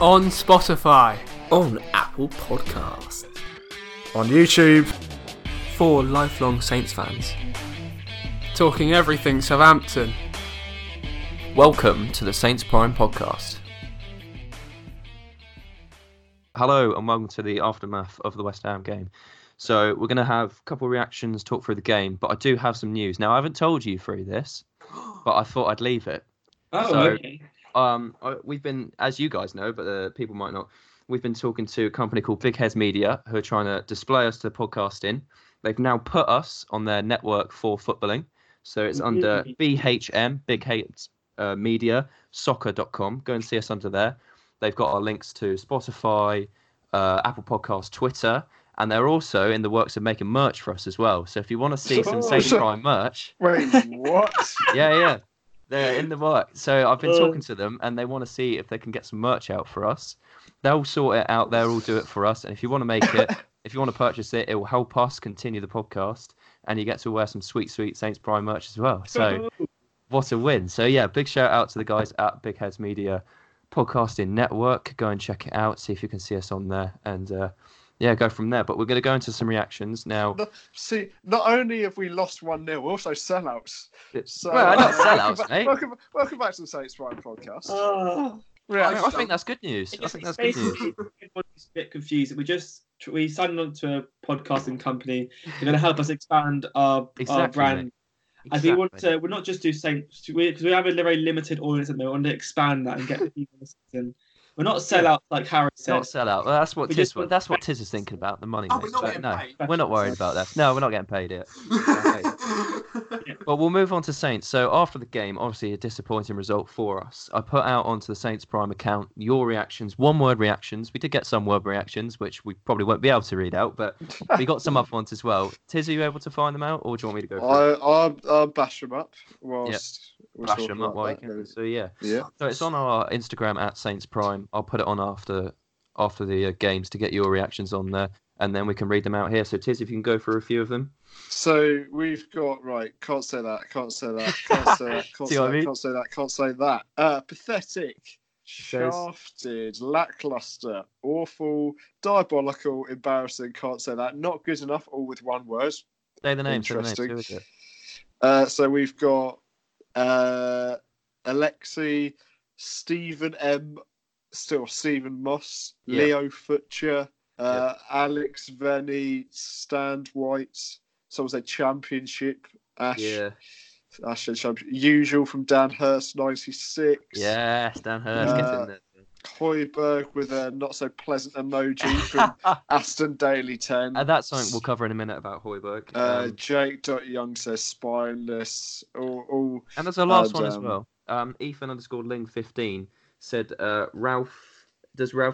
on Spotify, on Apple Podcasts, on YouTube, for lifelong Saints fans, talking everything Southampton. Welcome to the Saints Prime podcast. Hello and welcome to the aftermath of the West Ham game. So we're going to have a couple of reactions, talk through the game, but I do have some news. Now, I haven't told you through this, but I thought I'd leave it. Oh, so, okay. We've been, as you guys know, but people might not, we've been talking to a company called Big Heads Media, who are trying to display us to the podcast in. They've now put us on their network for footballing. So it's under BHM, Big Heads Media, soccer.com. Go and see us under there. They've got our links to Spotify, Apple Podcasts, Twitter, and they're also in the works of making merch for us as well. So if you want to see some Saints Prime merch... Wait, what? Yeah. They're in the works. So I've been talking to them, and they want to see if they can get some merch out for us. They'll sort it out. They'll all do it for us. And if you want to make it, if you want to purchase it, it will help us continue the podcast, and you get to wear some sweet, sweet Saints Prime merch as well. So what a win. So yeah, big shout out to the guys at Big Heads Media Podcasting Network. Go and check it out. See if you can see us on there, and yeah, go from there. But we're going to go into some reactions now. See, not only have we lost 1-0, we're also sellouts. So, well, not sellouts, mate. Welcome back to the Saints Prime podcast. I think that's good news. I think that's good news. Everybody's a bit confused. We signed on to a podcasting company. They're going to help us expand our brand. Exactly. As we want to, we're not just do Saints, because we have a very limited audience, and we want to expand that and get people listening. We're not sellouts like Harry said. Not sellout. Well, that's what Tiz is thinking about, the money. Oh, we're not getting paid. We're not worried about that. No, we're not getting paid yet. But we'll move on to Saints. So after the game, obviously a disappointing result for us. I put out onto the Saints Prime account your reactions, one-word reactions. We did get some word reactions, which we probably won't be able to read out, but we got some other ones as well. Tiz, are you able to find them out, or do you want me to go through? I'll bash them up whilst... Yep. Bash them up while you can. So yeah. So it's on our Instagram at Saints Prime. I'll put it on after the games to get your reactions on there, and then we can read them out here. So, Tiz, if you can go for a few of them. So we've got, right, can't say that. Pathetic, shafted, lackluster, awful, diabolical, embarrassing, can't say that, not good enough, all with one word. Say the name. Interesting. Who is it? So we've got Alexei, Stephen M., still Stephen Moss, yeah. Leo Futcher, Alex Venny, Stan White, someone said Championship, Ash and Championship, Usual from Dan Hurst, 96. Yes, Dan Hurst gets in there. Højbjerg with a not so pleasant emoji from Aston Daily 10. And that's something we'll cover in a minute about Højbjerg. Jake.Young says spineless. And there's a last one as well. Ethan _ Ling 15 said, Ralph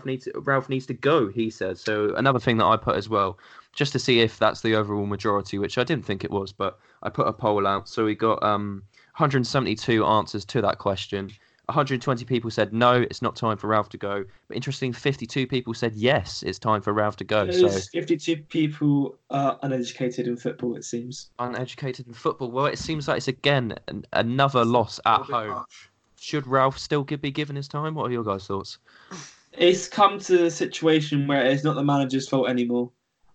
needs to go, he says. So another thing that I put as well, just to see if that's the overall majority, which I didn't think it was, but I put a poll out. So we got 172 answers to that question. 120 people said no, it's not time for Ralph to go. But interesting, 52 people said yes, it's time for Ralph to go. So 52 people are uneducated in football, it seems. Uneducated in football. Well, it seems like it's again another loss at home. Harsh. Should Ralph still be given his time? What are your guys' thoughts? It's come to a situation where it's not the manager's fault anymore.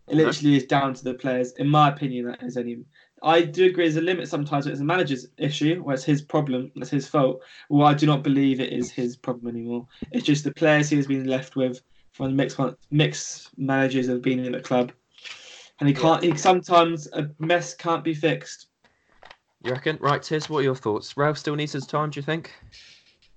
It literally is down to the players. In my opinion, that is any. I do agree there's a limit sometimes when it's the manager's issue, where it's his problem, it's his fault. Well, I do not believe it is his problem anymore. It's just the players he has been left with from the mixed managers have been in the club. And he can't. Sometimes a mess can't be fixed. You reckon? Right, Tiz, what are your thoughts? Ralph still needs his time, do you think?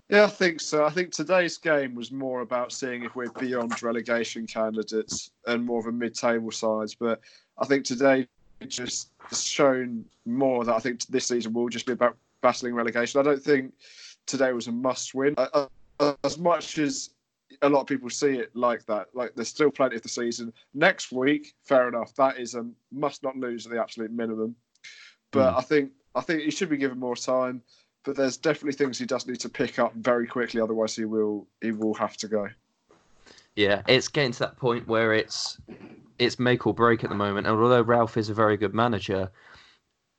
Yeah, I think so. I think today's game was more about seeing if we're beyond relegation candidates and more of a mid-table side. But I think today just shown more that I think this season will just be about battling relegation. I don't think today was a must-win. As much as a lot of people see it like that, like there's still plenty of the season. Next week, fair enough, that is a must not lose at the absolute minimum. But I think he should be given more time. But there's definitely things he does need to pick up very quickly, otherwise he will have to go. Yeah, it's getting to that point where it's make or break at the moment. And although Ralph is a very good manager,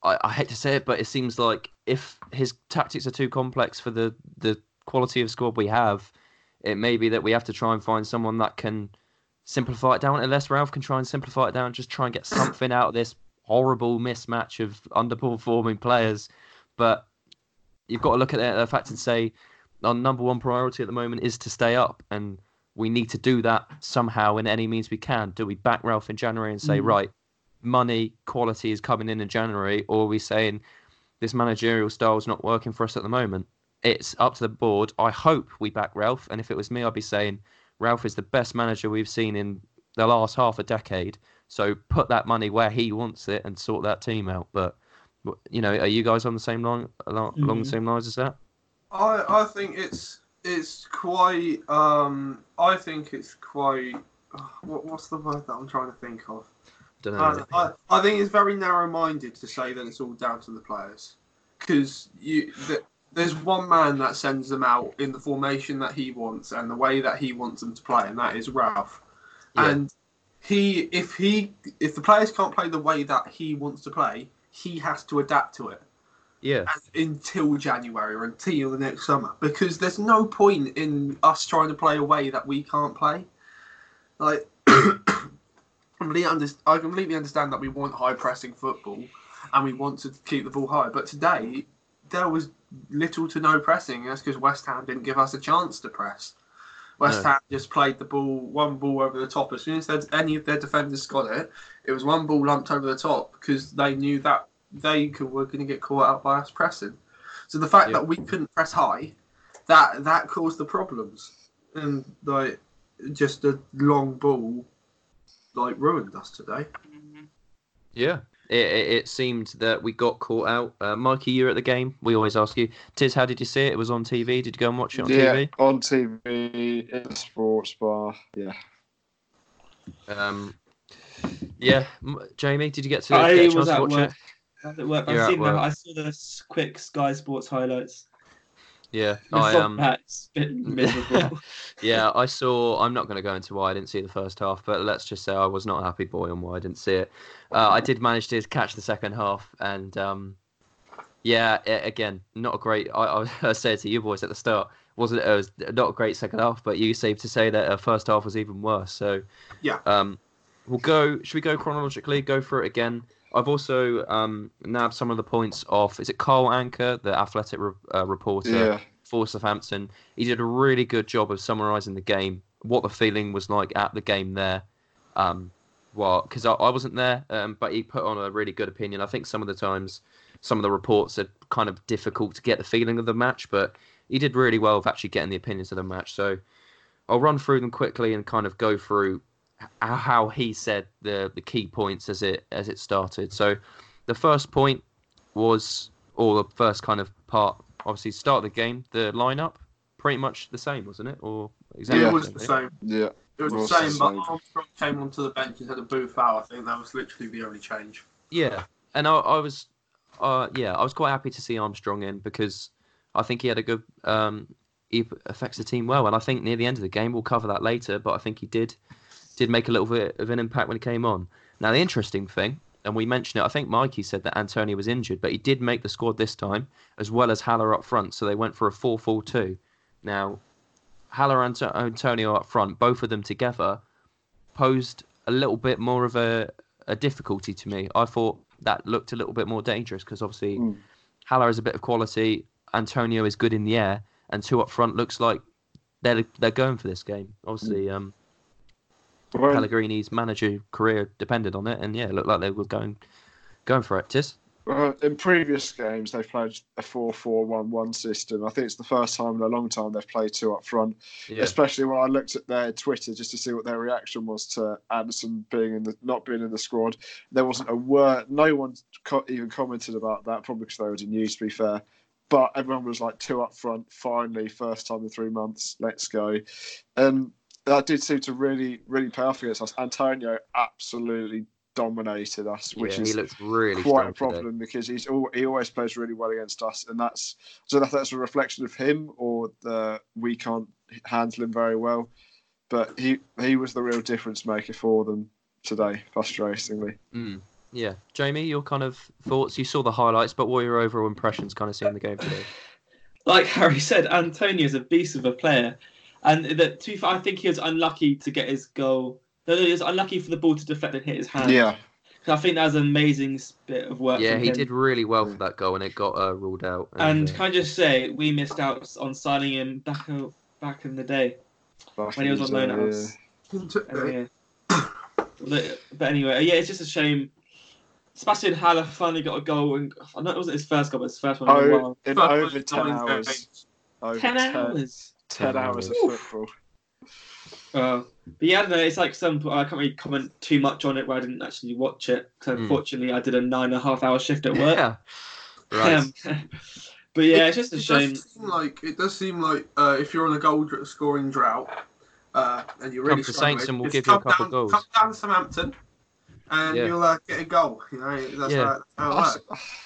I hate to say it, but it seems like if his tactics are too complex for the quality of squad we have, it may be that we have to try and find someone that can simplify it down, unless Ralph can try and simplify it down, just try and get something out of this horrible mismatch of underperforming players. But you've got to look at the fact and say our number one priority at the moment is to stay up, and we need to do that somehow in any means we can. Do we back Ralph in January and say, right, money, quality is coming in January, or are we saying this managerial style is not working for us at the moment? It's up to the board. I hope we back Ralph, and if it was me, I'd be saying Ralph is the best manager we've seen in the last half a decade, so put that money where he wants it and sort that team out. But, you know, are you guys on the same line, along the same lines as that? I think it's quite what's the word that I'm trying to think of? Don't know. I think it's very narrow-minded to say that it's all down to the players, because there's one man that sends them out in the formation that he wants and the way that he wants them to play, and that is Ralph. Yeah. And if the players can't play the way that he wants to play, he has to adapt to it. Yeah. Until January or until the next summer, because there's no point in us trying to play a way that we can't play. Like, I completely understand that we want high pressing football and we want to keep the ball high, but today there was little to no pressing. That's because West Ham didn't give us a chance to press. West Ham just played the ball, one ball over the top. As soon as any of their defenders got it, it was one ball lumped over the top, because they knew that were going to get caught out by us pressing. So the fact that we couldn't press high, that caused the problems, and like just a long ball like ruined us today. Yeah, it seemed that we got caught out. Mikey, you were at the game. We always ask you, Tiz, how did you see it? It was on TV. Did you go and watch it on TV? Yeah, on TV in the sports bar. Yeah. Yeah, Jamie, did you get to get a chance to watch it? I saw the quick Sky Sports highlights. Yeah, it's been miserable. Yeah, I saw. I'm not going to go into why I didn't see the first half, but let's just say I was not a happy boy on why I didn't see it. I did manage to catch the second half, and again, not a great. I said to you boys at the start, it was not a great second half, but you seem to say that our first half was even worse. So yeah, we'll go. Should we go chronologically? Go for it again. I've also nabbed some of the points off. Is it Carl Anka, the Athletic reporter for Southampton? He did a really good job of summarising the game, what the feeling was like at the game there. Because I wasn't there, but he put on a really good opinion. I think some of the times, some of the reports are kind of difficult to get the feeling of the match, but he did really well of actually getting the opinions of the match. So I'll run through them quickly and kind of go through how he said the key points as it started. So the first point was, or the first kind of part, obviously start of the game, the lineup pretty much the same, wasn't it? Or exactly it was the same. Yeah. It was the same, but Armstrong came onto the bench instead of Boothau. I think that was literally the only change. Yeah. And I was quite happy to see Armstrong in, because I think he had a good he affects the team well, and I think near the end of the game, we'll cover that later, but I think he did make a little bit of an impact when he came on. Now, the interesting thing, and we mentioned it, I think Mikey said that Antonio was injured, but he did make the squad this time, as well as Haller up front, so they went for a 4-4-2. Now, Haller and Antonio up front, both of them together, posed a little bit more of a difficulty to me. I thought that looked a little bit more dangerous, because obviously Haller is a bit of quality, Antonio is good in the air, and two up front looks like they're going for this game. Obviously, Pellegrini's manager career depended on it, and it looked like they were going for it. Tis? Well, in previous games, they've played a 4-4-1-1 system. I think it's the first time in a long time they've played two up front, especially when I looked at their Twitter just to see what their reaction was to Anderson not being in the squad. There wasn't a word. No one even commented about that, probably because they were new, to be fair. But everyone was like, two up front, finally, first time in 3 months, let's go. That did seem to really, really pay off against us. Antonio absolutely dominated us, which is really quite a problem because he always plays really well against us, and that's a reflection of him, or we can't handle him very well. But he was the real difference maker for them today, frustratingly. Mm. Yeah, Jamie, your kind of thoughts. You saw the highlights, but what were your overall impressions, kind of seeing the game today? Like Harry said, Antonio's a beast of a player. And that, to be fair, I think he was unlucky to get his goal. No, he was unlucky for the ball to deflect and hit his hand. Yeah. I think that was an amazing bit of work. Yeah, he did really well for that goal, and it got ruled out. And can I just say, we missed out on signing him back in the day when he was on loan at us. But anyway, yeah, it's just a shame. Sebastian Haller finally got a goal. And I know it wasn't his first goal, but his first one. Oh, in over 10 hours. 10 hours? 10 hours of football. But yeah, I don't know, it's like some. I can't really comment too much on it where I didn't actually watch it because unfortunately I did a 9.5 hour shift at work. Yeah. Right. But yeah, it's just a shame. It does seem like if you're on a goal scoring drought and you're really struggling, Saints will give you a couple of goals. Come down Southampton and you'll get a goal. You know,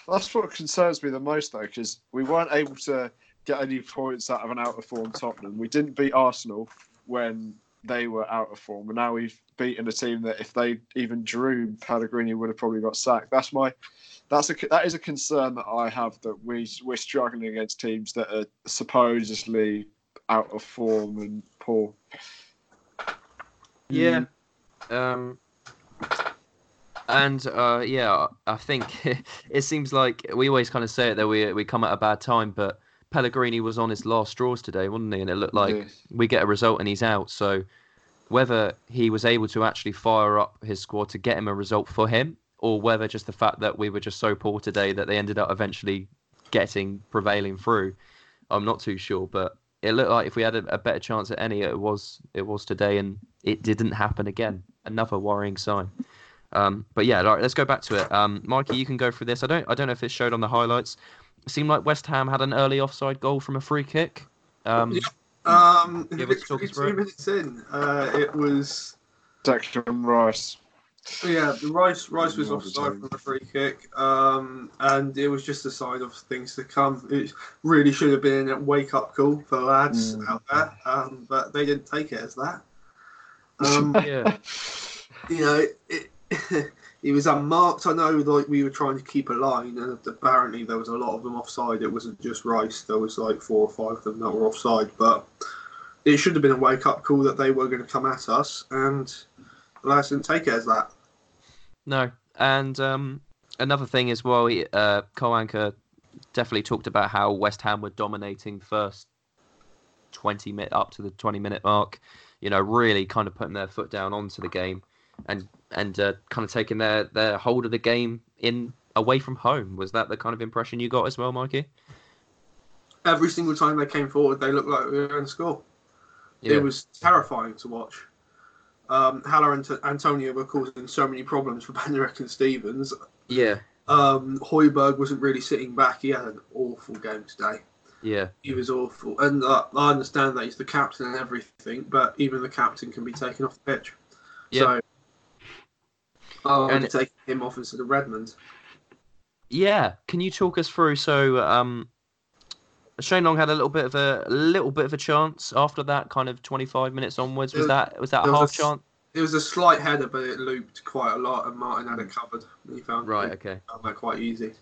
that's what concerns me the most though, because we weren't able to get any points out of an out of form Tottenham. We didn't beat Arsenal when they were out of form, and now we've beaten a team that if they even drew, Pellegrini would have probably got sacked. That is a concern that I have, that we're struggling against teams that are supposedly out of form and poor. Yeah, I think it seems like we always kind of say it that we come at a bad time, but Pellegrini was on his last straws today, wasn't he? And it looked like we get a result and he's out. So whether he was able to actually fire up his squad to get him a result for him, or whether just the fact that we were just so poor today that they ended up eventually prevailing through, I'm not too sure. But it looked like if we had a better chance at any, it was today, and it didn't happen again. Another worrying sign. But yeah, all right, let's go back to it. Mikey, you can go through this. I don't know if it showed on the highlights. It seemed like West Ham had an early offside goal from a free kick. It was 2 minutes in. It was Declan Rice. Yeah, Rice was offside from a free kick, and it was just the side of things to come. It really should have been a wake-up call for lads out there, but they didn't take it as that. You know, it was unmarked. I know, like, we were trying to keep a line, and apparently there was a lot of them offside. It wasn't just Rice. There was like 4 or 5 of them that were offside. But it should have been a wake-up call that they were going to come at us, and the lads didn't take it as that. No. And another thing as well, Carl Anka definitely talked about how West Ham were dominating first 20 minutes up to the 20-minute mark. You know, really kind of putting their foot down onto the game. And kind of taking their hold of the game away from home. Was that the kind of impression you got as well, Mikey? Every single time they came forward, they looked like we were going to score. Yeah. It was terrifying to watch. Haller and Antonio were causing so many problems for Bednarek and Stevens. Yeah. Højbjerg wasn't really sitting back. He had an awful game today. Yeah. He was awful. And I understand that he's the captain and everything, but even the captain can be taken off the pitch. Yeah. So, and taking him off instead of Redmond. Yeah, can you talk us through? So, Shane Long had a little bit of a chance after that, kind of 25 minutes onwards. Was that a half chance? It was a slight header, but it looped quite a lot, and Martin had it covered. He found that quite easy.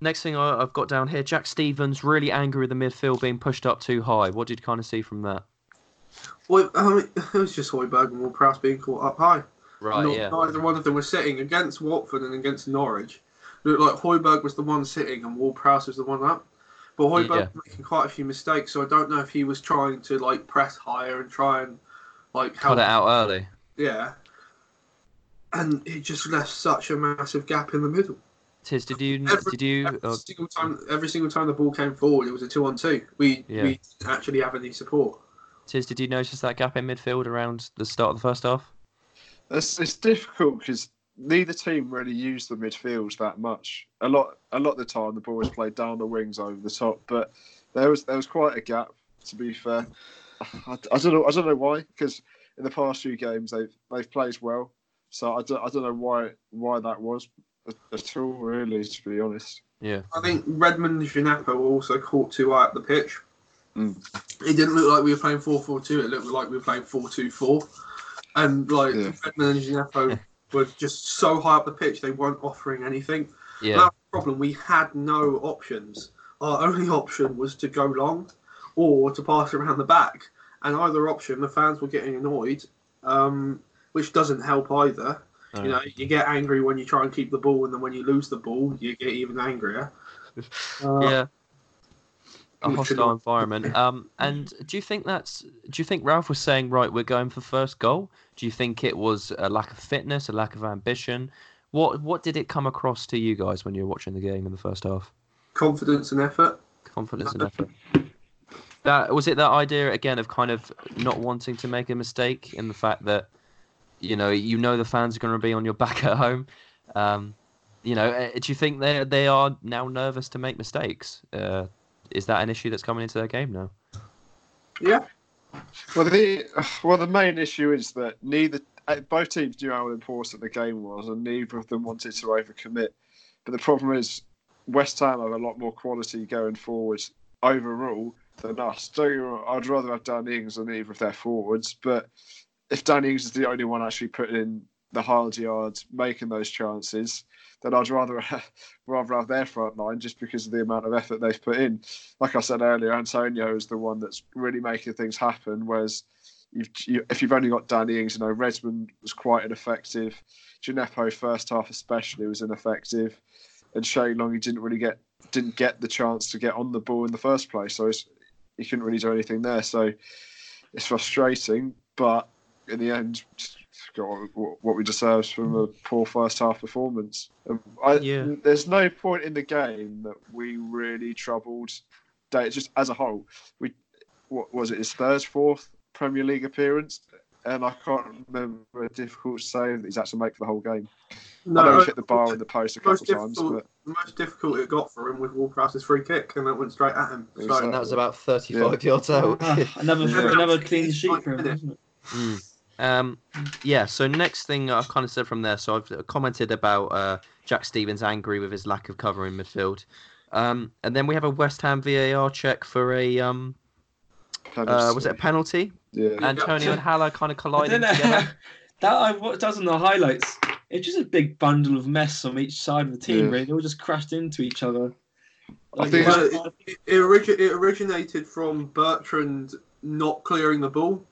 Next thing I've got down here, Jack Stevens really angry with the midfield being pushed up too high. What did you kind of see from that? Well, it was just Højbjerg and Ward-Prowse being caught up high. Right, Neither one of them was sitting. Against Watford and against Norwich, it looked like Højbjerg was the one sitting and Ward-Prowse was the one up. But Højbjerg was making quite a few mistakes, so I don't know if he was trying to press higher and try and help. Cut it out early. Yeah. And it just left such a massive gap in the middle. Tiz, every single time the ball came forward, it was a 2-on-2. We didn't actually have any support. Tiz, did you notice that gap in midfield around the start of the first half? It's difficult because neither team really used the midfields that much. A lot of the time, the ball was played down the wings over the top, but there was quite a gap. To be fair, I don't know why, because in the past few games they've played well, so I don't know why that was at all, really, to be honest. Yeah, I think Redmond and Djenepo were also caught too high up the pitch. It didn't look like we were playing 4-4-2. It looked like we were playing 4-2-4. And Redmond and Djenepo were just so high up the pitch, they weren't offering anything. Yeah. That was the problem. We had no options. Our only option was to go long or to pass around the back. and either option, the fans were getting annoyed, which doesn't help either. No. You know, you get angry when you try and keep the ball, and then when you lose the ball, you get even angrier. Yeah. A hostile environment. And do you think that's? Do you think Ralph was saying, right, we're going for first goal? Do you think it was a lack of fitness, a lack of ambition? What did it come across to you guys when you were watching the game in the first half? Confidence and effort. Confidence and effort. Was it that idea again of kind of not wanting to make a mistake, in the fact that you know the fans are going to be on your back at home? Do you think they are now nervous to make mistakes? Is that an issue that's coming into their game now? Yeah. Well, the main issue is that both teams knew how important the game was, and neither of them wanted to overcommit. But the problem is West Ham have a lot more quality going forward overall than us. I'd rather have Danny Ings than either of their forwards, but if Danny Ings is the only one actually putting in the hard yards, making those chances, then I'd rather have their front line, just because of the amount of effort they've put in. Like I said earlier, Antonio is the one that's really making things happen, whereas if you've only got Danny Ings, Redmond was quite ineffective. Djenepo, first half especially, was ineffective. And Shane Long, he didn't get the chance to get on the ball in the first place, so he couldn't really do anything there. So it's frustrating, but in the end, got what we deserve from a poor first half performance. There's no point in the game that we really troubled. Just as a whole, what was it? His third, fourth Premier League appearance, and I can't remember a difficult save that he's actually made for the whole game. No, he hit the bar in the post a couple times. But the most difficult it got for him was Walcross's free kick, and that went straight at him. So, and that was about 35 yards out. Another clean sheet for him, wasn't it? So next thing I kind of said from there, so I've commented about Jack Stevens angry with his lack of cover in midfield. And then we have a West Ham VAR check for a was it a penalty? Yeah. Antonio and Haller kind of colliding together. What does in the highlights, it's just a big bundle of mess on each side of the team, really. They all just crashed into each other. It originated from Bertrand not clearing the ball.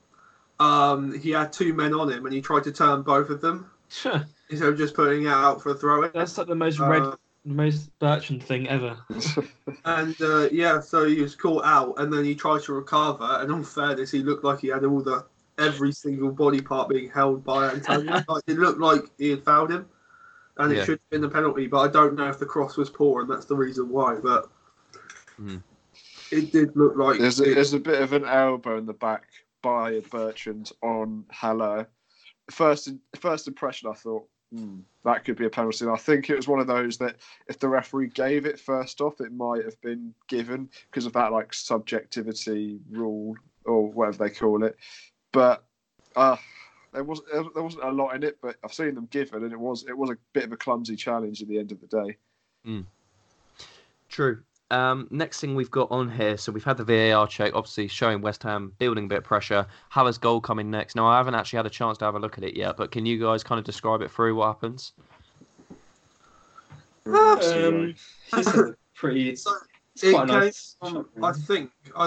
He had two men on him and he tried to turn both of them. Sure. Instead of just putting it out for a throw-in. That's like the most Bertrand thing ever. And so he was caught out and then he tried to recover, and on fairness, he looked like he had every single body part being held by Antonio. It looked like he had fouled him, and it should have been a penalty, but I don't know if the cross was poor and that's the reason why, but it did look like... There's a bit of an elbow in the back by Bertrand on Haller. First impression, I thought, that could be a penalty. And I think it was one of those that if the referee gave it first off, it might have been given because of that subjectivity rule or whatever they call it. But there wasn't a lot in it. But I've seen them given, and it was a bit of a clumsy challenge at the end of the day. Mm. True. Next thing we've got on here, so we've had the VAR check, obviously showing West Ham building a bit of pressure. Haller's goal coming next. Now, I haven't actually had a chance to have a look at it yet, but can you guys kind of describe it through what happens?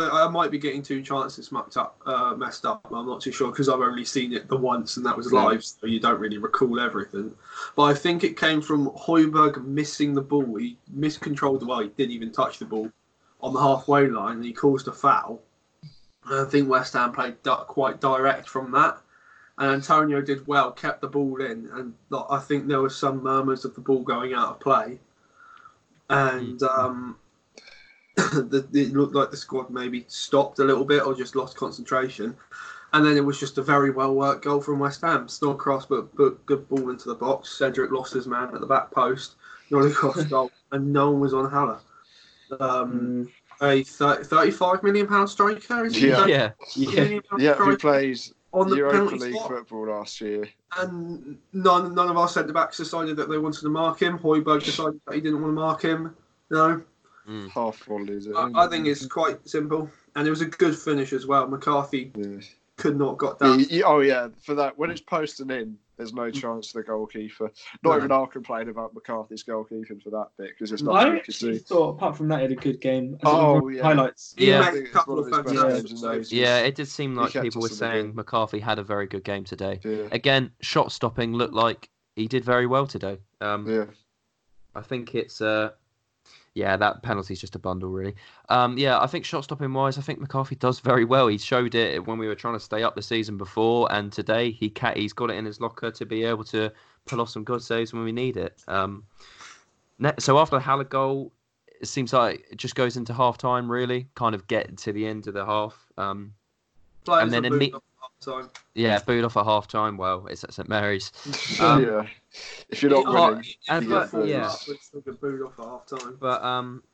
I might be getting two chances messed up. I'm not too sure because I've only seen it the once, and that was live, so you don't really recall everything. But I think it came from Højbjerg missing the ball. He miscontrolled the ball. He didn't even touch the ball on the halfway line, and he caused a foul. And I think West Ham played quite direct from that. And Antonio did well, kept the ball in, and I think there were some murmurs of the ball going out of play. And... it looked like the squad maybe stopped a little bit or just lost concentration. And then it was just a very well-worked goal from West Ham. Snod cross, but good ball into the box. Cedric lost his man at the back post. Not a cross goal. And no one was on Haller. A £35 million striker? Is he? Yeah, he plays on the Europa League football last year. And none of our centre-backs decided that they wanted to mark him. Højbjerg decided that he didn't want to mark him. No. Half volley, is it? I think it's quite simple, and it was a good finish as well. McCarthy could not got down. For that, when it's posting in, There's no chance for the goalkeeper. Not even I'll complain about McCarthy's goalkeeping for that bit, because it's not much to see. Apart from that, he had a good game. Highlights. Yeah. It did seem like people were saying McCarthy had a very good game today. Yeah. Again, shot stopping looked like he did very well today. I think it's... that penalty's just a bundle, really. I think shot-stopping wise, I think McCarthy does very well. He showed it when we were trying to stay up the season before, and today he's got it in his locker to be able to pull off some good saves when we need it. So after the Haller goal, it seems like it just goes into half-time, really, kind of get to the end of the half. And then half-time. Yeah, booed off at half-time. Well, it's at St Mary's. If you're not winning, still get booed off at half-time. But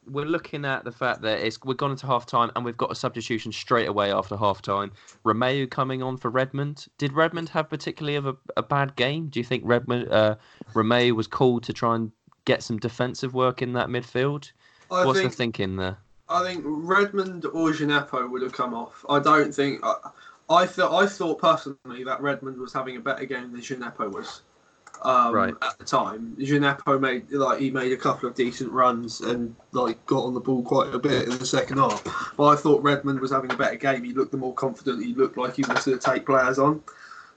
we're looking at the fact that we've gone into half-time and we've got a substitution straight away after half-time. Romeo coming on for Redmond. Did Redmond have particularly of a bad game? Do you think Romeo was called to try and get some defensive work in that midfield? What's the thinking there? I think Redmond or Djenepo would have come off. I don't think... I thought personally that Redmond was having a better game than Djenepo was at the time. Djenepo made a couple of decent runs and got on the ball quite a bit in the second half. But I thought Redmond was having a better game. He looked the more confident. He looked like he wanted to take players on.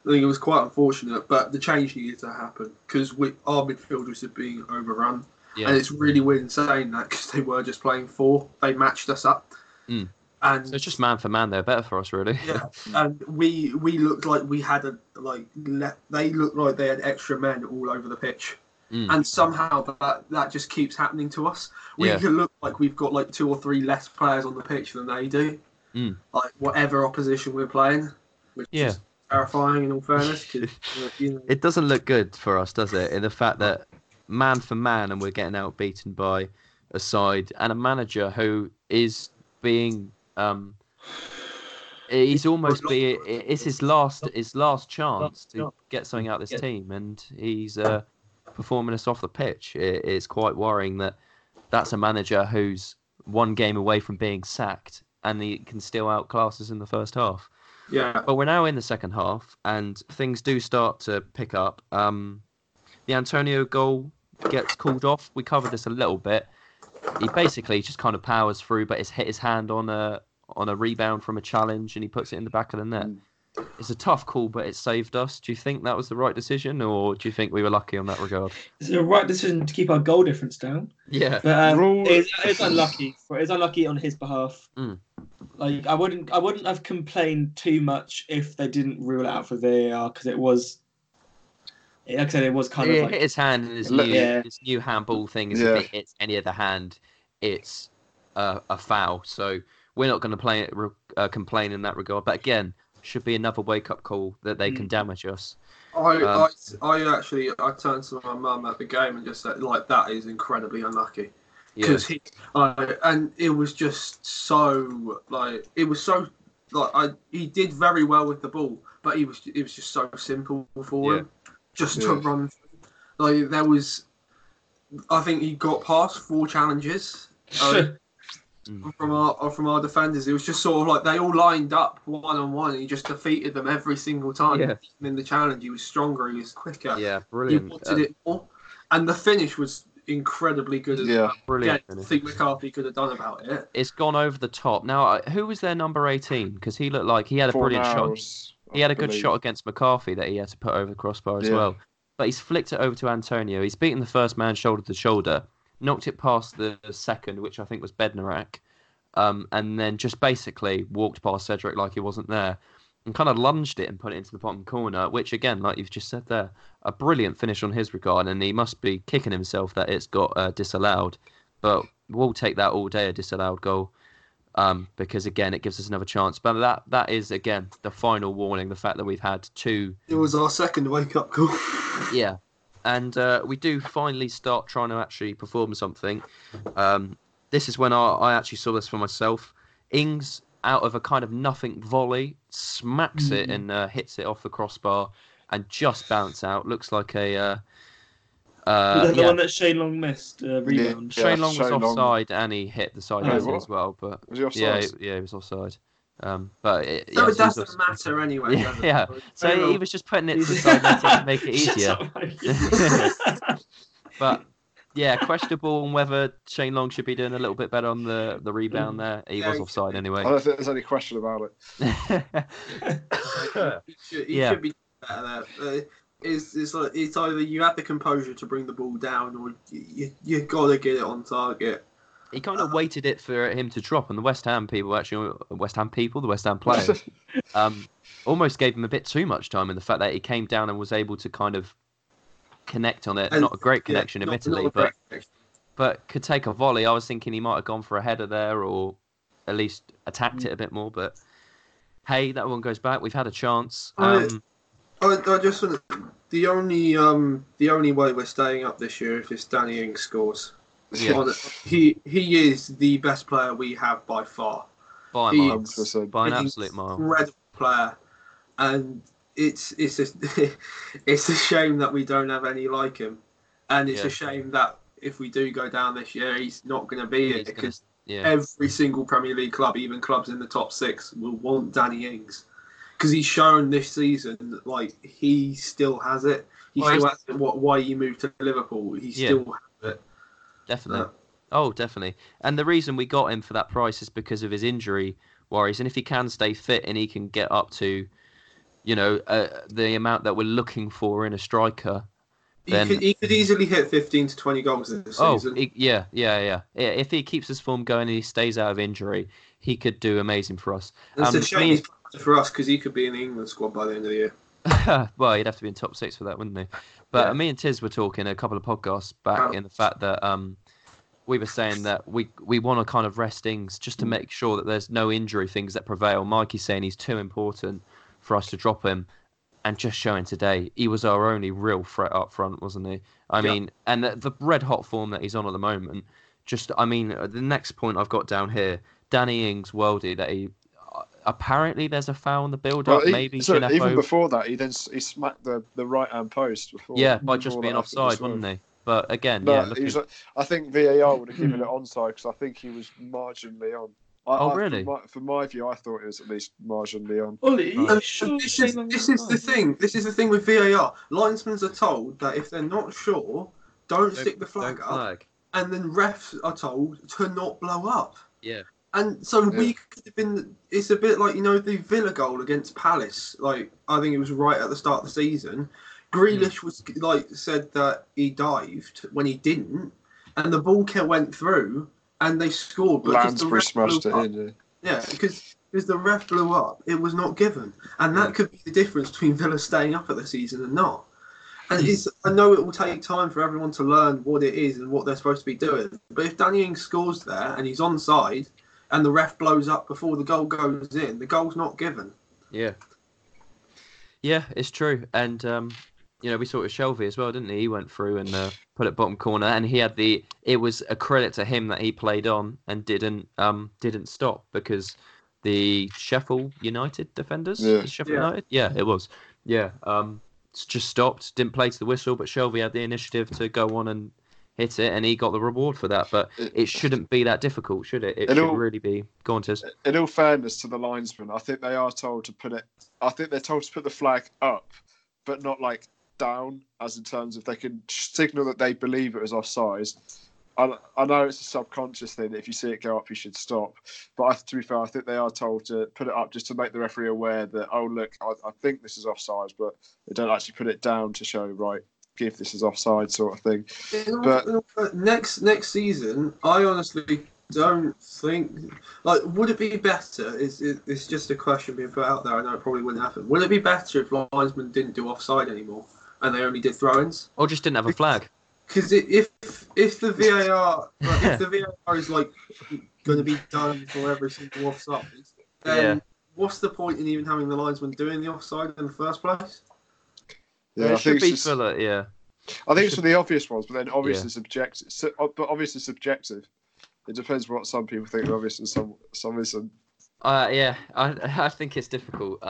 I think it was quite unfortunate, but the change needed to happen because our midfielders are being overrun. Yeah. And it's really weird saying that because they were just playing four. They matched us up. Mm. And so it's just man for man. They're better for us, really. Yeah, and we looked like we had they looked like they had extra men all over the pitch, and somehow that just keeps happening to us. We look like we've got two or three less players on the pitch than they do, whatever opposition we're playing, which is terrifying in all fairness. It doesn't look good for us, does it? In the fact that man for man, and we're getting outbeaten by a side and a manager who is being. It's his last chance to get something out of this team, and he's performing us off the pitch. It's quite worrying that's a manager who's one game away from being sacked, and he can still outclass us in the first half. Yeah, but we're now in the second half, and things do start to pick up. The Antonio goal gets called off. We covered this a little bit. He basically just kind of powers through, but it's hit his hand on a rebound from a challenge, and he puts it in the back of the net. It's a tough call, but it saved us. Do you think that was the right decision, or do you think we were lucky on that regard? It's the right decision to keep our goal difference down. Yeah, but it's unlucky. It's unlucky on his behalf. Mm. I wouldn't have complained too much if they didn't rule it out for VAR, because it was. Like I said, it was kind of hit his hand, and his new handball thing is if it hits any other hand, it's a foul. So we're not going to complain in that regard. But again, should be another wake-up call that they can damage us. I turned to my mum at the game and just said, that is incredibly unlucky. Because it was just so, it was so, he did very well with the ball, but it was just so simple for him. Just to run through. I think he got past four challenges from our defenders. It was just sort of they all lined up one on one, and he just defeated them every single time. Yeah. And in the challenge, he was stronger, he was quicker. Yeah, brilliant. He wanted it more, and the finish was incredibly good. Brilliant. I think McCarthy could have done about it. It's gone over the top. Now, who was their number 18? Because he looked like he had a brilliant shot. He had a good shot against McCarthy that he had to put over the crossbar as well. But he's flicked it over to Antonio. He's beaten the first man shoulder to shoulder, knocked it past the second, which I think was Bednarek, and then just basically walked past Cedric like he wasn't there and kind of lunged it and put it into the bottom corner, which again, like you've just said there, a brilliant finish on his regard, and he must be kicking himself that it's got disallowed. But we'll take that all day, a disallowed goal. Because again, it gives us another chance. But that is again the final warning. The fact that we've had two. It was our second wake-up call. And we do finally start trying to actually perform something. This is when I actually saw this for myself. Ings out of a kind of nothing volley smacks it and hits it off the crossbar and just bounce out. Looks like a. The one that Shane Long missed rebound. Shane Long was offside and he hit the side as well. But was he offside? Yeah, he was offside. But it, so yeah, it doesn't matter anyway. Yeah. So he was just putting it to the side to make it easier. But yeah, questionable on whether Shane Long should be doing a little bit better on the rebound there. He was offside anyway. I don't think there's any question about it. He should be better there. It's like, it's either you have the composure to bring the ball down, or you gotta get it on target. He kind of waited it for him to drop, and the West Ham players, almost gave him a bit too much time. In the fact that he came down and was able to kind of connect on it, and not a great connection, admittedly, but could take a volley. I was thinking he might have gone for a header there, or at least attacked it a bit more. But hey, that one goes back. We've had a chance. I just want the only way we're staying up this year if it's Danny Ings scores. Yeah. He is the best player we have by far. By an absolute mile. Incredible player, and it's a shame that we don't have any like him, and it's a shame that if we do go down this year, he's not going to be it because every single Premier League club, even clubs in the top six, will want Danny Ings because he's shown this season like he still has it. Why he moved to Liverpool? He still has it. Definitely. Oh, definitely. And the reason we got him for that price is because of his injury worries. And if he can stay fit and he can get up to, the amount that we're looking for in a striker, then he could easily hit 15 to 20 goals this season. Yeah. If he keeps his form going and he stays out of injury, he could do amazing for us. It's a shame he's playing for us because he could be in the England squad by the end of the year. Well, he'd have to be in top six for that, wouldn't he? But me and Tiz were talking a couple of podcasts back in the fact that we were saying that we want to kind of rest Ings just to make sure that there's no injury things that prevail. Mikey's saying he's too important for us to drop him, and just showing today he was our only real threat up front, wasn't he? I mean, and the red hot form that he's on at the moment. The next point I've got down here, Danny Ings worldie that he. Apparently, there's a foul in the build-up. Well, even before that, he smacked the right-hand post. By just being offside, wasn't he? But again, I think VAR would have given it onside because I think he was marginally on. Really? From my view, I thought it was at least marginally on. Ollie, right. This is the thing. This is the thing with VAR. Linesmen are told that if they're not sure, don't stick the flag up. And then refs are told to not blow up. Yeah. And so we could have been. It's a bit like the Villa goal against Palace. Like I think it was right at the start of the season. Grealish was said that he dived when he didn't, and the ball went through, and they scored. But Lansbury smashed it in. Yeah, because the ref blew up, it was not given, and that could be the difference between Villa staying up at the season and not. And I know it will take time for everyone to learn what it is and what they're supposed to be doing. But if Danny Ings scores there and he's onside. And the ref blows up before the goal goes in. The goal's not given. Yeah, it's true. And, we saw it with Shelvey as well, didn't he? He went through and put it bottom corner. And he had it was a credit to him that he played on and didn't stop because the Sheffield United defenders. United? Yeah, it was. Yeah. Just stopped, didn't play to the whistle, but Shelvey had the initiative to go on and hit it, and he got the reward for that. But it shouldn't be that difficult, should it? It should really be. Go on, Tiz. In all fairness to the linesmen, I think they are told to put it. I think they're told to put the flag up, but not down, as in terms of they can signal that they believe it was offside. I know it's a subconscious thing that if you see it go up, you should stop. But to be fair, I think they are told to put it up just to make the referee aware that I think this is offside, but they don't actually put it down to show if this is offside sort of thing. But next season, I honestly don't think... would it be better... It's just a question being put out there. I know it probably wouldn't happen. Would it be better if linesmen didn't do offside anymore and they only did throw-ins? Or just didn't have a flag? Because if the VAR... if the VAR is, going to be done for every single offside, then what's the point in even having the linesmen doing the offside in the first place? Yeah, it should be filler. Yeah, I think it's for the obvious ones, but then obviously subjective. But obviously subjective. It depends what some people think obvious and some isn't. I think it's difficult.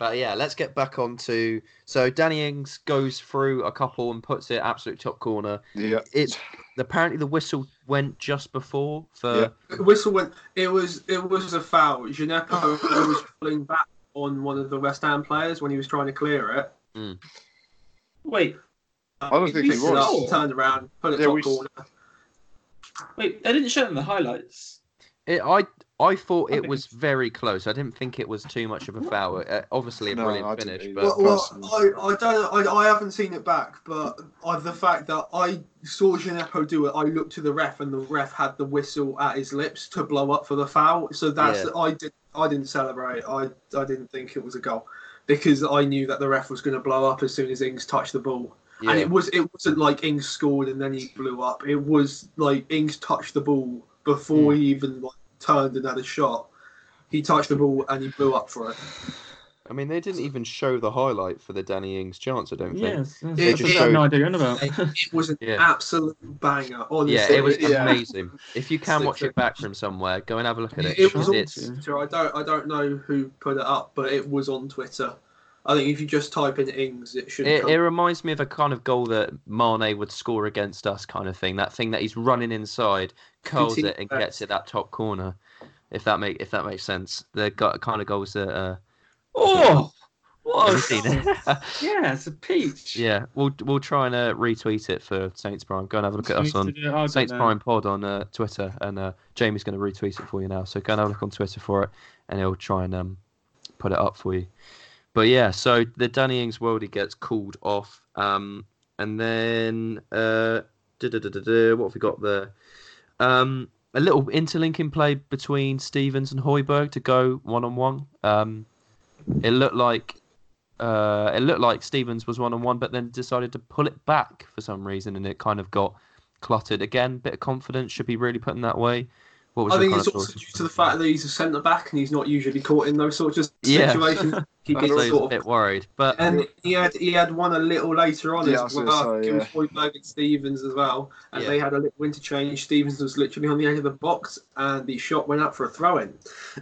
But yeah, let's get back on to... So Danny Ings goes through a couple and puts it absolute top corner. Yeah. It's apparently the whistle went just before for... Yeah. The whistle went... It was a foul. Djenepo was pulling back on one of the West Ham players when he was trying to clear it. Mm. Wait. I don't think it was. Turned around, put it top corner. Wait, they didn't show them the highlights. I thought it was very close. I didn't think it was too much of a foul. Obviously, a brilliant finish. But I haven't seen it back, but the fact that I saw Djenepo do it, I looked to the ref, and the ref had the whistle at his lips to blow up for the foul. So that's I didn't celebrate. I didn't think it was a goal because I knew that the ref was going to blow up as soon as Ings touched the ball. Yeah. And it wasn't like Ings scored and then he blew up. It was like Ings touched the ball before he even turned and had a shot. He touched the ball and he blew up for it. I mean, they didn't even show the highlight for the Danny Ings chance, I don't think. Yes, I just have no idea about. It was an absolute banger, honestly. Yeah, it was amazing. If you can watch it back from somewhere, go and have a look at it. It was on Twitter. I don't know who put it up, but it was on Twitter. I think if you just type in Ings, it should come. It reminds me of a kind of goal that Mane would score against us kind of thing. That thing that he's running inside, curls it and gets it that top corner, if that makes sense. The kind of goals that... yeah, it's a peach. Yeah, we'll try and retweet it for Saints Prime. Go and have a look at us on Saints Prime Pod on Twitter. And Jamie's going to retweet it for you now. So go and have a look on Twitter for it and he'll try and put it up for you. But yeah, so the Danny Ings worldie gets called off. And then, what have we got there? A little interlinking play between Stevens and Højbjerg to go one-on-one. It looked like Stevens was one-on-one, but then decided to pull it back for some reason, and it kind of got cluttered. Again, bit of confidence, should be really put in that way. I think it's also due to the fact that he's a centre-back and he's not usually caught in those sorts of situations. He gets sort of a bit worried. And he had one a little later on as well. It was Højbjerg and Stevens as well. And they had a little interchange. Stevens was literally on the edge of the box and the shot went up for a throw-in.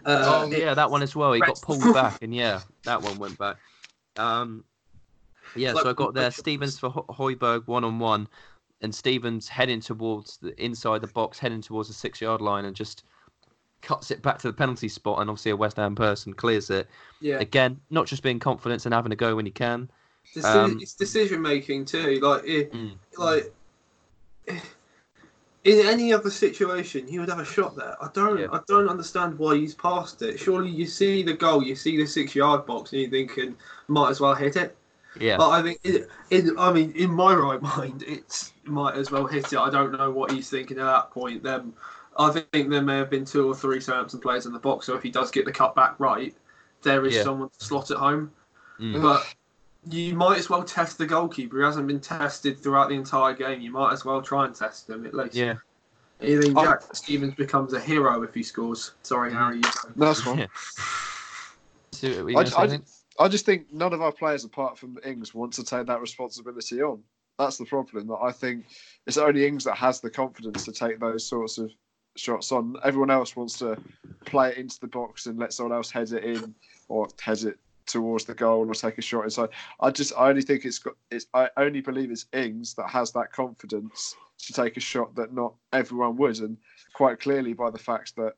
That one as well. He got pulled back and that one went back. So I got there. Stevens for Højbjerg one-on-one. And Stevens heading towards the 6-yard line and just cuts it back to the penalty spot. And obviously a West Ham person clears it. Yeah. Again, not just being confident and having a go when you can. It's decision making too. In any other situation, he would have a shot there. I don't understand why he's passed it. Surely you see the goal, you see the 6-yard box, and you're thinking, might as well hit it. Yeah, but I think in my right mind, it might as well hit it. I don't know what he's thinking at that point. I think there may have been 2 or 3 Southampton players in the box. So if he does get the cut back right, there is someone to slot it home. Mm. But you might as well test the goalkeeper. He hasn't been tested throughout the entire game. You might as well try and test him at least. Yeah. You think Jack Stevens becomes a hero if he scores? Sorry, Harry. No, that's fine. Yeah. I just think none of our players, apart from Ings, want to take that responsibility on. That's the problem. That I think it's only Ings that has the confidence to take those sorts of shots on. Everyone else wants to play it into the box and let someone else head it in, or head it towards the goal, or take a shot inside. I only believe it's Ings that has that confidence to take a shot that not everyone would, and quite clearly by the fact that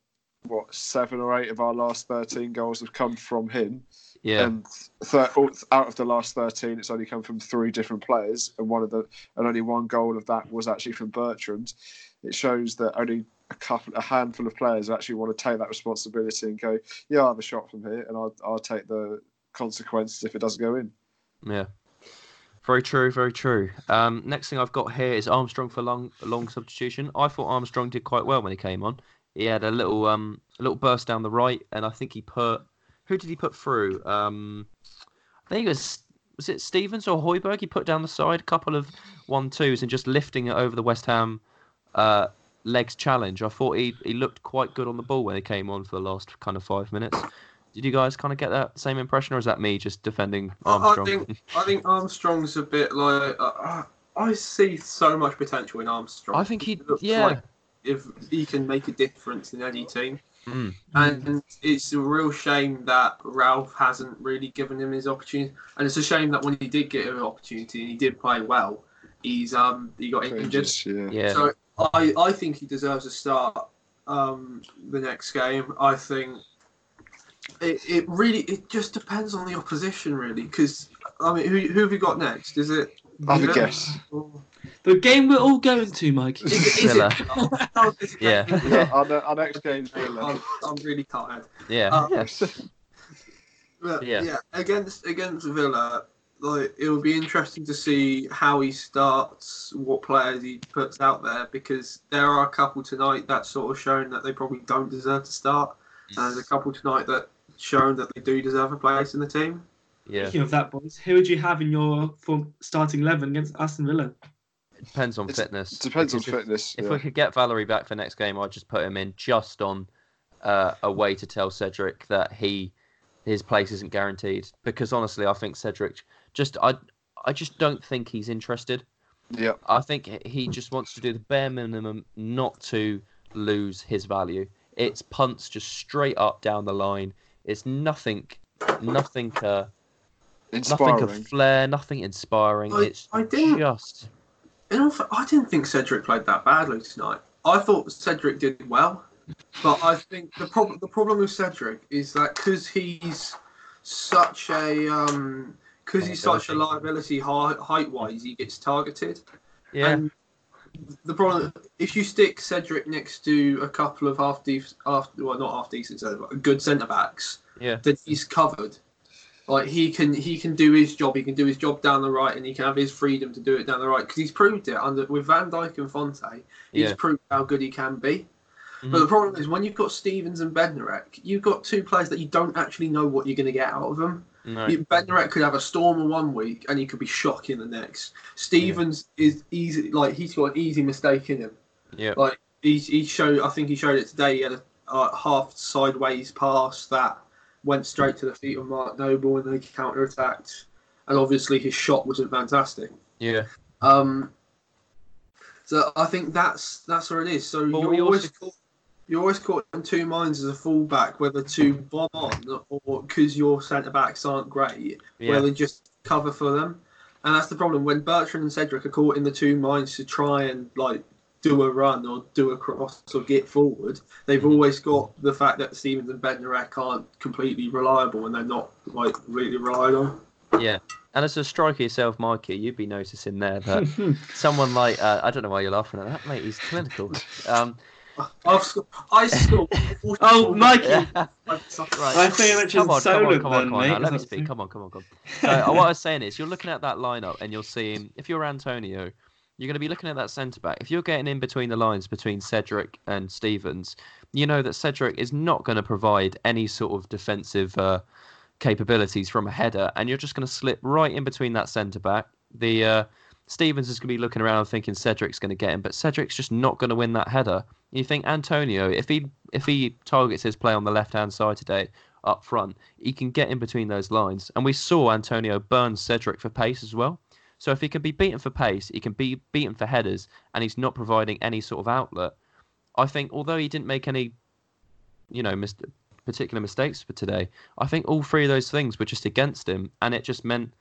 7 or 8 of our last 13 goals have come from him. Yeah, and out of the last 13, it's only come from 3 different players, and only one goal of that was actually from Bertrand. It shows that only a handful of players actually want to take that responsibility and go, "Yeah, I have a shot from here, and I'll take the consequences if it doesn't go in." Yeah, very true, very true. Next thing I've got here is Armstrong for long substitution. I thought Armstrong did quite well when he came on. He had a little burst down the right, and I think he put. Who did he put through? I think it was it Stevens or Højbjerg? He put down the side, a couple of 1-2s and just lifting it over the West Ham legs challenge. I thought he looked quite good on the ball when he came on for the last kind of 5 minutes. Did you guys kind of get that same impression, or is that me just defending Armstrong? I think Armstrong's a bit like I see so much potential in Armstrong. I think he looks like if he can make a difference in any team. Mm. And it's a real shame that Ralph hasn't really given him his opportunity. And it's a shame that when he did get an opportunity and he did play well, he got injured. Yeah. So I think he deserves a start the next game. I think it just depends on the opposition, really. Because I mean, who have you got next? Is it? I have a guess. Or... The game we're all going to, Mike. Villa. Yeah. Our next game's Villa. I'm really tired. Yeah. Against Villa, like, it will be interesting to see how he starts, what players he puts out there, because there are a couple tonight that sort of shown that they probably don't deserve to start, and there's a couple tonight that shown that they do deserve a place in the team. Yeah. Speaking of that, boys, who would you have in your starting 11 against Aston Villa? It depends on fitness. It depends on fitness. If we could get Valerie back for next game, I'd just put him in just on a way to tell Cedric that his place isn't guaranteed. Because honestly, I think Cedric just don't think he's interested. Yeah. I think he just wants to do the bare minimum not to lose his value. It's punts just straight up down the line. It's nothing. Inspiring. Nothing of flair, nothing inspiring. I didn't think Cedric played that badly tonight. I thought Cedric did well, but I think the problem with Cedric is that because he's such a liability height-wise, he gets targeted. Yeah. And the problem, if you stick Cedric next to a couple of good centre backs, then he's covered. Like he can do his job. He can do his job down the right, and he can have his freedom to do it down the right because he's proved it with Van Dijk and Fonte. He's proved how good he can be. Mm-hmm. But the problem is when you've got Stevens and Bednarek, you've got two players that you don't actually know what you're going to get out of them. No. Bednarek could have a stormer one week, and he could be shocking the next. Stevens is easy. Like he's got an easy mistake in him. Yeah. Like he showed it today. He had a half sideways pass that went straight to the feet of Mark Noble and they counter-attacked. And obviously his shot wasn't fantastic. Yeah. So I think that's where it is. So you're always caught in two minds as a fullback, whether to bomb on or because your centre-backs aren't great, whether just cover for them. And that's the problem. When Bertrand and Cedric are caught in the two minds to try and do a run or do a cross or get forward, they've always got the fact that Stevens and Bednarek aren't completely reliable and they're not really relied on. Yeah, and as a striker yourself, Mikey, you'd be noticing there that someone I don't know why you're laughing at that, mate, he's clinical. Oh, Mikey! Yeah. Right. I think I mentioned come on, let me speak, come on. So, what I was saying is, you're looking at that lineup and you're seeing, if you're Antonio, you're going to be looking at that centre-back. If you're getting in between the lines between Cedric and Stevens, you know that Cedric is not going to provide any sort of defensive capabilities from a header, and you're just going to slip right in between that centre-back. The Stevens is going to be looking around thinking Cedric's going to get him, but Cedric's just not going to win that header. You think Antonio, if he targets his play on the left-hand side today up front, he can get in between those lines. And we saw Antonio burn Cedric for pace as well. So if he can be beaten for pace, he can be beaten for headers, and he's not providing any sort of outlet. I think, although he didn't make any, particular mistakes for today, I think all three of those things were just against him, and it just meant,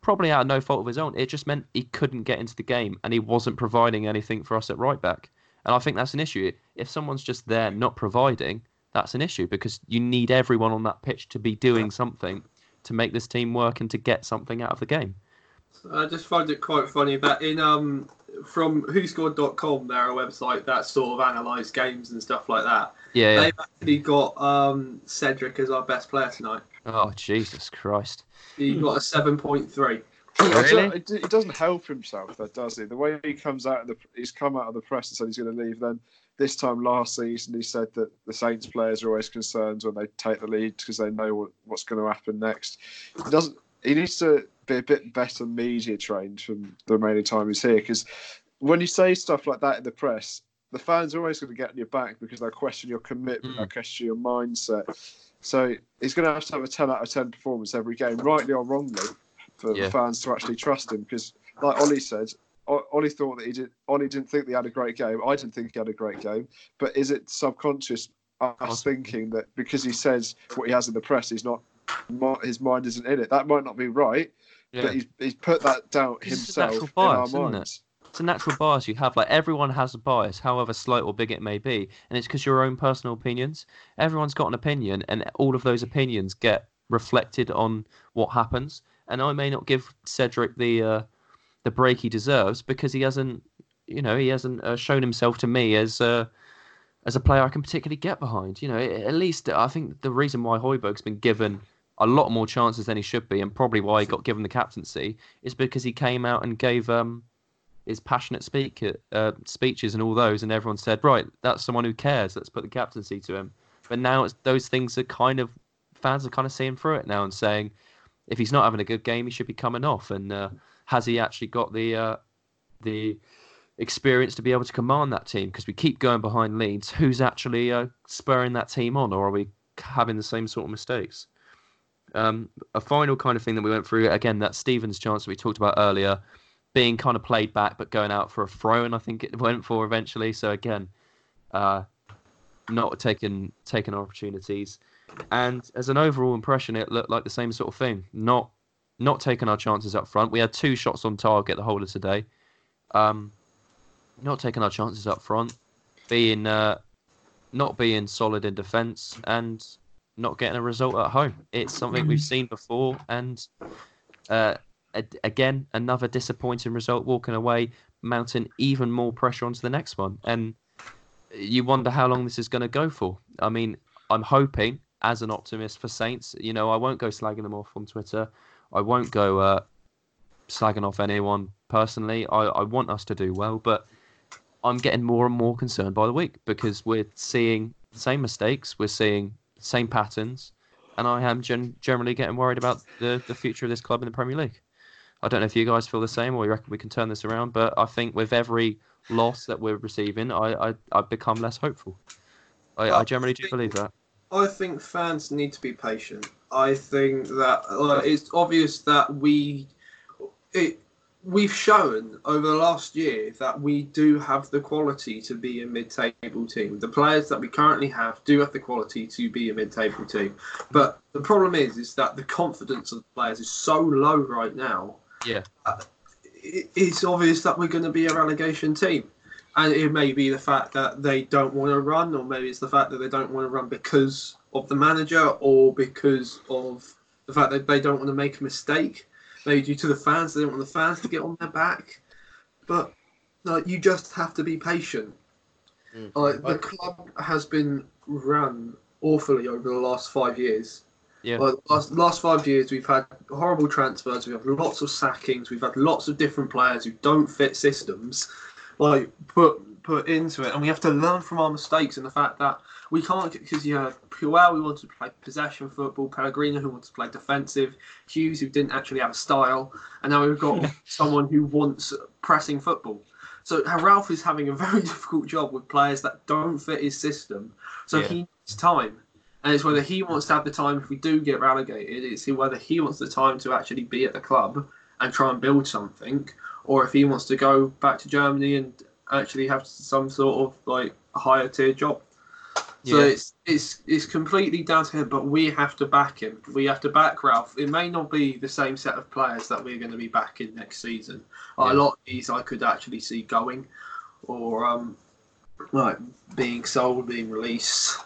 probably out of no fault of his own, it just meant he couldn't get into the game, and he wasn't providing anything for us at right back. And I think that's an issue. If someone's just there not providing, that's an issue, because you need everyone on that pitch to be doing something to make this team work and to get something out of the game. I just find it quite funny that in from whoscored.com, they're a website that sort of analyse games and stuff like that. Yeah, they've actually got Cedric as our best player tonight. Oh, Jesus Christ. He got a 7.3. Really? He doesn't help himself, though, does he? The way he comes out, he's come out of the press and said he's going to leave. Then this time last season, he said that the Saints players are always concerned when they take the lead because they know what's going to happen next. He needs to be a bit better media trained from the remaining time he's here, because when you say stuff like that in the press, the fans are always going to get on your back because they'll question your commitment, they'll question your mindset. So he's going to have a 10 out of 10 performance every game, rightly or wrongly, for the fans to actually trust him, because like Ollie said, Ollie thought that Ollie didn't think they had a great game. I didn't think he had a great game. But is it subconscious us thinking that because he says what he has in the press, he's not, his mind isn't in it? That might not be right, but he's put that down himself in our minds. It's a natural bias you have. Like, everyone has a bias, however slight or big it may be, and it's because your own personal opinions. Everyone's got an opinion, and all of those opinions get reflected on what happens. And I may not give Cedric the break he deserves because he hasn't shown himself to me as a player I can particularly get behind. You know, at least I think the reason why Højbjerg's been given a lot more chances than he should be, and probably why he got given the captaincy, is because he came out and gave his passionate speeches and all those, and everyone said, right, that's someone who cares, let's put the captaincy to him. But now it's, those things are kind of, fans are kind of seeing through it now and saying, if he's not having a good game, he should be coming off. And has he actually got the experience to be able to command that team? Because we keep going behind Leeds. Who's actually spurring that team on, or are we having the same sort of mistakes? A final kind of thing that we went through, again, that Stevens chance that we talked about earlier, being kind of played back, but going out for a throw-in, I think it went for eventually. So again, not taking opportunities. And as an overall impression, it looked like the same sort of thing. Not taking our chances up front. We had 2 shots on target the whole of today. Not taking our chances up front, being not being solid in defence, and not getting a result at home. It's something we've seen before, and. Again, another disappointing result, walking away, mounting even more pressure onto the next one. And you wonder how long this is going to go for. I mean, I'm hoping, as an optimist for Saints, you know, I won't go slagging them off on Twitter. I won't go slagging off anyone personally. I want us to do well, but I'm getting more and more concerned by the week because we're seeing the same mistakes, we're seeing the same patterns, and I am generally getting worried about the future of this club in the Premier League. I don't know if you guys feel the same or you reckon we can turn this around, but I think with every loss that we're receiving, I've become less hopeful. I generally do believe that. I think fans need to be patient. I think that it's obvious that we've shown over the last year that we do have the quality to be a mid-table team. The players that we currently have do have the quality to be a mid-table team. But the problem is that the confidence of the players is so low right now. Yeah, it's obvious that we're going to be a relegation team, and it may be the fact that they don't want to run, or maybe it's the fact that they don't want to run because of the manager, or because of the fact that they don't want to make a mistake. Maybe due to the fans, they don't want the fans to get on their back. But like, you just have to be patient. The club has been run awfully over the last 5 years. Yeah. Last 5 years, we've had horrible transfers. We've had lots of sackings. We've had lots of different players who don't fit systems, like put into it. And we have to learn from our mistakes, and the fact that we can't, because you have Puel, who wanted to play possession football, Pellegrini, who wanted to play defensive, Hughes, who didn't actually have a style, and now we've got someone who wants pressing football. So Ralph is having a very difficult job with players that don't fit his system. So he needs time. And it's whether he wants to have the time, if we do get relegated, it's whether he wants the time to actually be at the club and try and build something, or if he wants to go back to Germany and actually have some sort of like higher tier job. So it's completely down to him, but we have to back him. We have to back Ralph. It may not be the same set of players that we're going to be backing next season. Yeah. A lot of these I could actually see going, or like being sold, being released.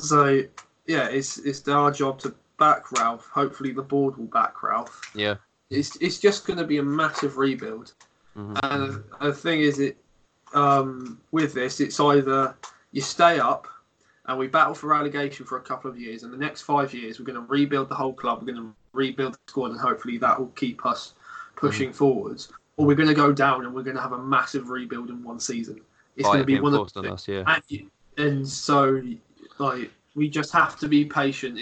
So, yeah, it's our job to back Ralph. Hopefully the board will back Ralph. Yeah. It's just going to be a massive rebuild. Mm-hmm. And the thing is, with this, it's either you stay up and we battle for relegation for a couple of years, and the next 5 years we're going to rebuild the whole club, we're going to rebuild the squad, and hopefully that will keep us pushing forwards. Or we're going to go down and we're going to have a massive rebuild in one season. It's going to be one of us, And so, like, we just have to be patient.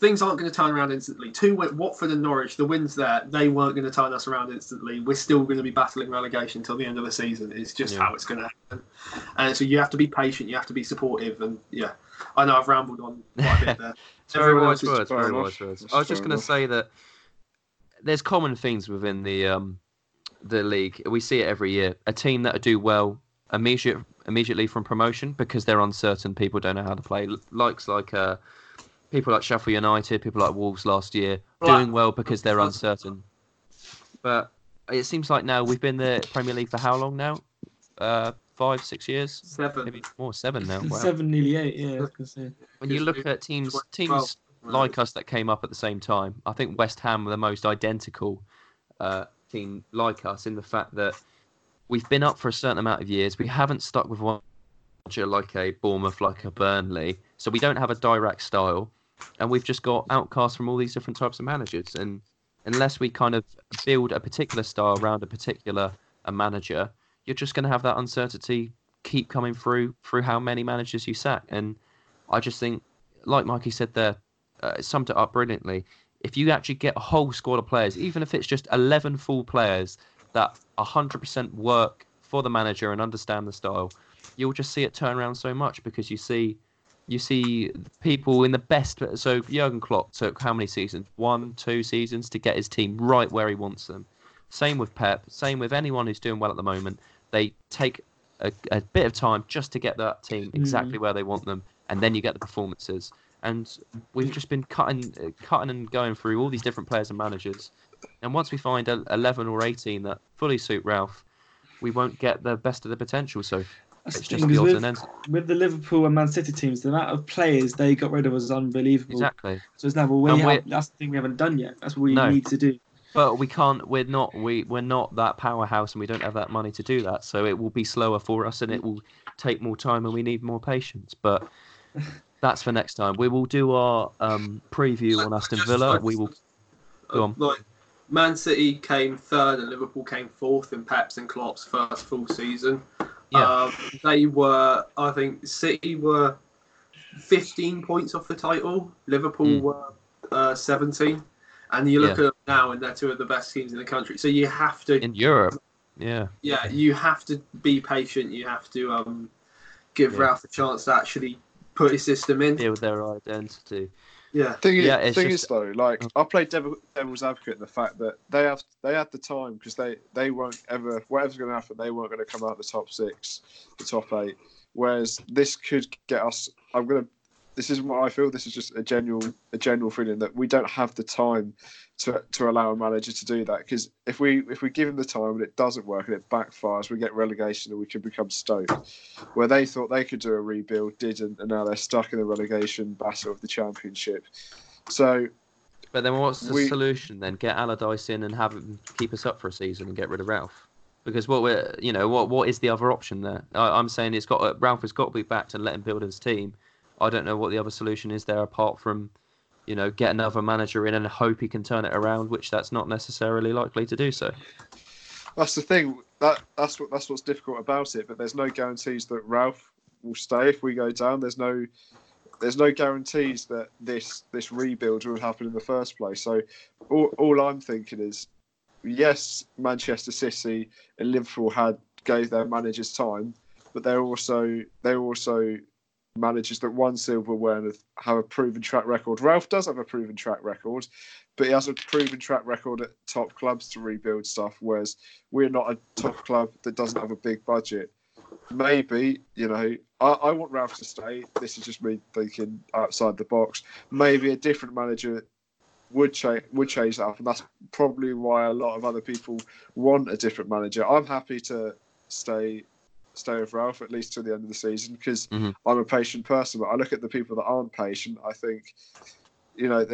Things aren't going to turn around instantly. 2 Watford and Norwich, the wins there, they weren't going to turn us around instantly. We're still going to be battling relegation until the end of the season. It's just how it's going to happen. And so you have to be patient. You have to be supportive. And, I know I've rambled on quite a bit there. Very wise words. I was just going to say that there's common themes within the league. We see it every year. A team that do well immediately from promotion because they're uncertain. People don't know how to play. People like Sheffield United, people like Wolves last year, doing well because they're uncertain. But it seems like now we've been the Premier League for how long now? 5, 6 years? 7. Maybe more, 7 now. Wow. 7, nearly 8, yeah. When you look at teams like us that came up at the same time, I think West Ham were the most identical team like us in the fact that we've been up for a certain amount of years. We haven't stuck with one like a Bournemouth, like a Burnley. So we don't have a direct style. And we've just got outcasts from all these different types of managers. And unless we kind of build a particular style around a manager, you're just going to have that uncertainty keep coming through how many managers you sack. And I just think, like Mikey said there, summed it up brilliantly. If you actually get a whole squad of players, even if it's just 11 full players that 100% work for the manager and understand the style, you'll just see it turn around so much because you see people in the best. So Jurgen Klopp took how many seasons? 1, 2 seasons to get his team right where he wants them. Same with Pep. Same with anyone who's doing well at the moment. They take a bit of time just to get that team exactly where they want them, and then you get the performances. And we've just been cutting and going through all these different players and managers. And once we find 11 or 18 that fully suit Ralph, we won't get the best of the potential. So. That's it's just the odds and ends. With the Liverpool and Man City teams, the amount of players they got rid of was unbelievable. Exactly. So it's now that's the thing we haven't done yet. That's what we need to do. But we can't. We're not that powerhouse, and we don't have that money to do that. So it will be slower for us, and it will take more time, and we need more patience. But that's for next time. We will do our preview on Aston Villa. We will go on. Man City came third, and Liverpool came fourth in Pep's and Klopp's first full season. Yeah. City were 15 points off the title. Liverpool were 17. And you look at them now, and they're two of the best teams in the country. So you have to... In Europe, yeah. Yeah, you have to be patient. You have to give Ralph a chance to actually put his system in. Build their identity. Yeah. The thing is, I played devil's advocate in the fact that they had the time because they weren't ever, whatever's going to happen, they weren't going to come out the top 6, the top 8. Whereas this could get us. This isn't what I feel. This is just a general feeling that we don't have the time to allow a manager to do that. Because if we give him the time and it doesn't work and it backfires, we get relegation and we can become Stoke, where they thought they could do a rebuild, didn't, and now they're stuck in the relegation battle of the Championship. So, but then what's the solution? Then get Allardyce in and have him keep us up for a season and get rid of Ralph. Because what is the other option there? I'm saying Ralph has got to be backed and let him build his team. I don't know what the other solution is there apart from, get another manager in and hope he can turn it around, which that's not necessarily likely to do so. That's the thing. That's what's difficult about it. But there's no guarantees that Ralph will stay if we go down. There's no guarantees that this rebuild will happen in the first place. So all I'm thinking is, yes, Manchester City and Liverpool gave their managers time, but they're also managers that won silverware and have a proven track record. Ralph does have a proven track record, but he has a proven track record at top clubs to rebuild stuff, whereas we're not a top club that doesn't have a big budget. Maybe, I want Ralph to stay. This is just me thinking outside the box. Maybe a different manager would change that up, and that's probably why a lot of other people want a different manager. I'm happy to stay with Ralph at least till the end of the season because I'm a patient person, but I look at the people that aren't patient. I think I'm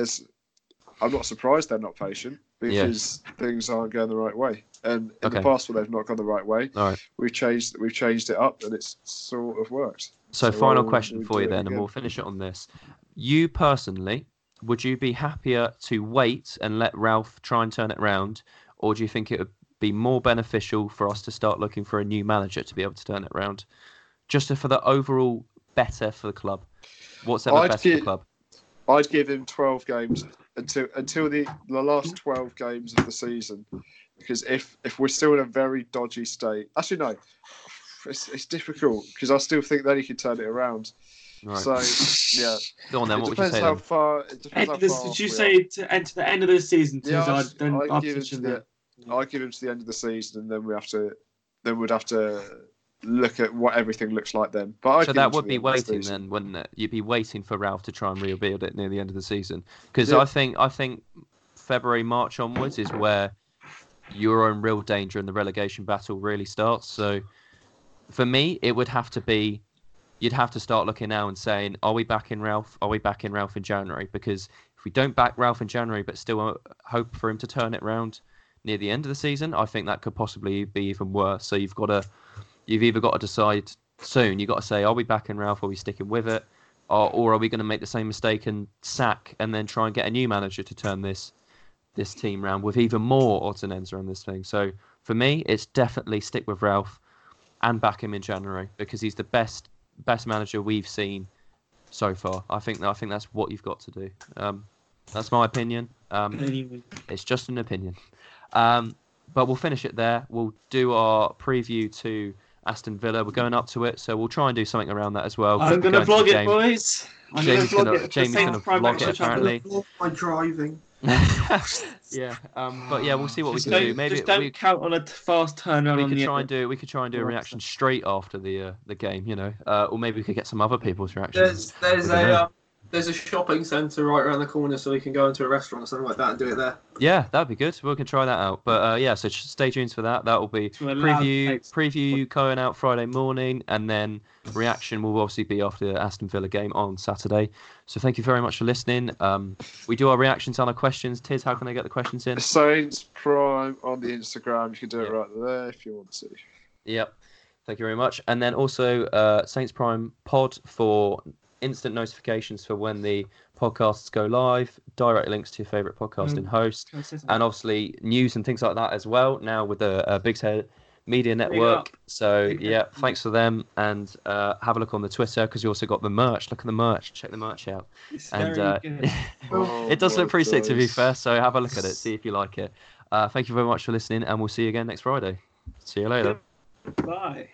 not surprised they're not patient because things aren't going the right way, and in the past where they've not gone the right way, we've changed it up and it's sort of worked. So final question for you then, and we'll finish it on this. You personally, would you be happier to wait and let Ralph try and turn it around, or do you think it would be more beneficial for us to start looking for a new manager to be able to turn it around, just for the overall better for the club? What's ever best for the club? I'd give him 12 games until the last 12 games of the season, because if we're still in a very dodgy state, actually no, it's difficult because I still think that he can turn it around. Right. So yeah, go on then. What would you say? Did you say to enter the end of the season? Yeah, I'd give it to the I give him to the end of the season, and then we have to, then we'd have to look at what everything looks like then. But so that would be waiting then, wouldn't it? You'd be waiting for Ralph to try and rebuild it near the end of the season, because I think February, March onwards is where you're in real danger and the relegation battle really starts. So for me, it would have to be, you'd have to start looking now and saying, are we backing Ralph? Are we backing Ralph in January? Because if we don't back Ralph in January, but still hope for him to turn it round near the end of the season, I think that could possibly be even worse. So you've got to, you've either got to decide soon. You've got to say, are we backing Ralph? Are we sticking with it? Or are we going to make the same mistake and sack and then try and get a new manager to turn this team round with even more odds and ends around this thing? So for me, it's definitely stick with Ralph and back him in January, because he's the best manager we've seen so far. I think that's what you've got to do. That's my opinion. It's just an opinion. But we'll finish it there. We'll do our preview to Aston Villa. We're going up to it, so we'll try and do something around that as well. I'm going to vlog it, boys. Jamie's going to vlog it, apparently. I'm driving. Yeah, but yeah, we'll see what we can do. Maybe just don't count on a fast turnaround. We could try and do a reaction straight after the game, you know, or maybe we could get some other people's reactions. There's a shopping centre right around the corner, so we can go into a restaurant or something like that and do it there. Yeah, that'd be good. We can try that out. But yeah, so stay tuned for that. That will be preview going out Friday morning, and then reaction will obviously be after the Aston Villa game on Saturday. So thank you very much for listening. We do our reactions and our questions. Tiz, how can I get the questions in? Saints Prime on the Instagram. You can do it right there if you want to. Yep. Thank you very much. And then also Saints Prime Pod for instant notifications for when the podcasts go live, direct links to your favourite podcasting host, and obviously news and things like that as well, now with the Big Head Media Network. So yeah, thanks for them, and have a look on the Twitter, because you also got the merch. Look at the merch, check the merch out. It's and good. It does look pretty sick, to be fair, so have a look at it, see if you like it. Thank you very much for listening, and we'll see you again next Friday. See you later. Bye.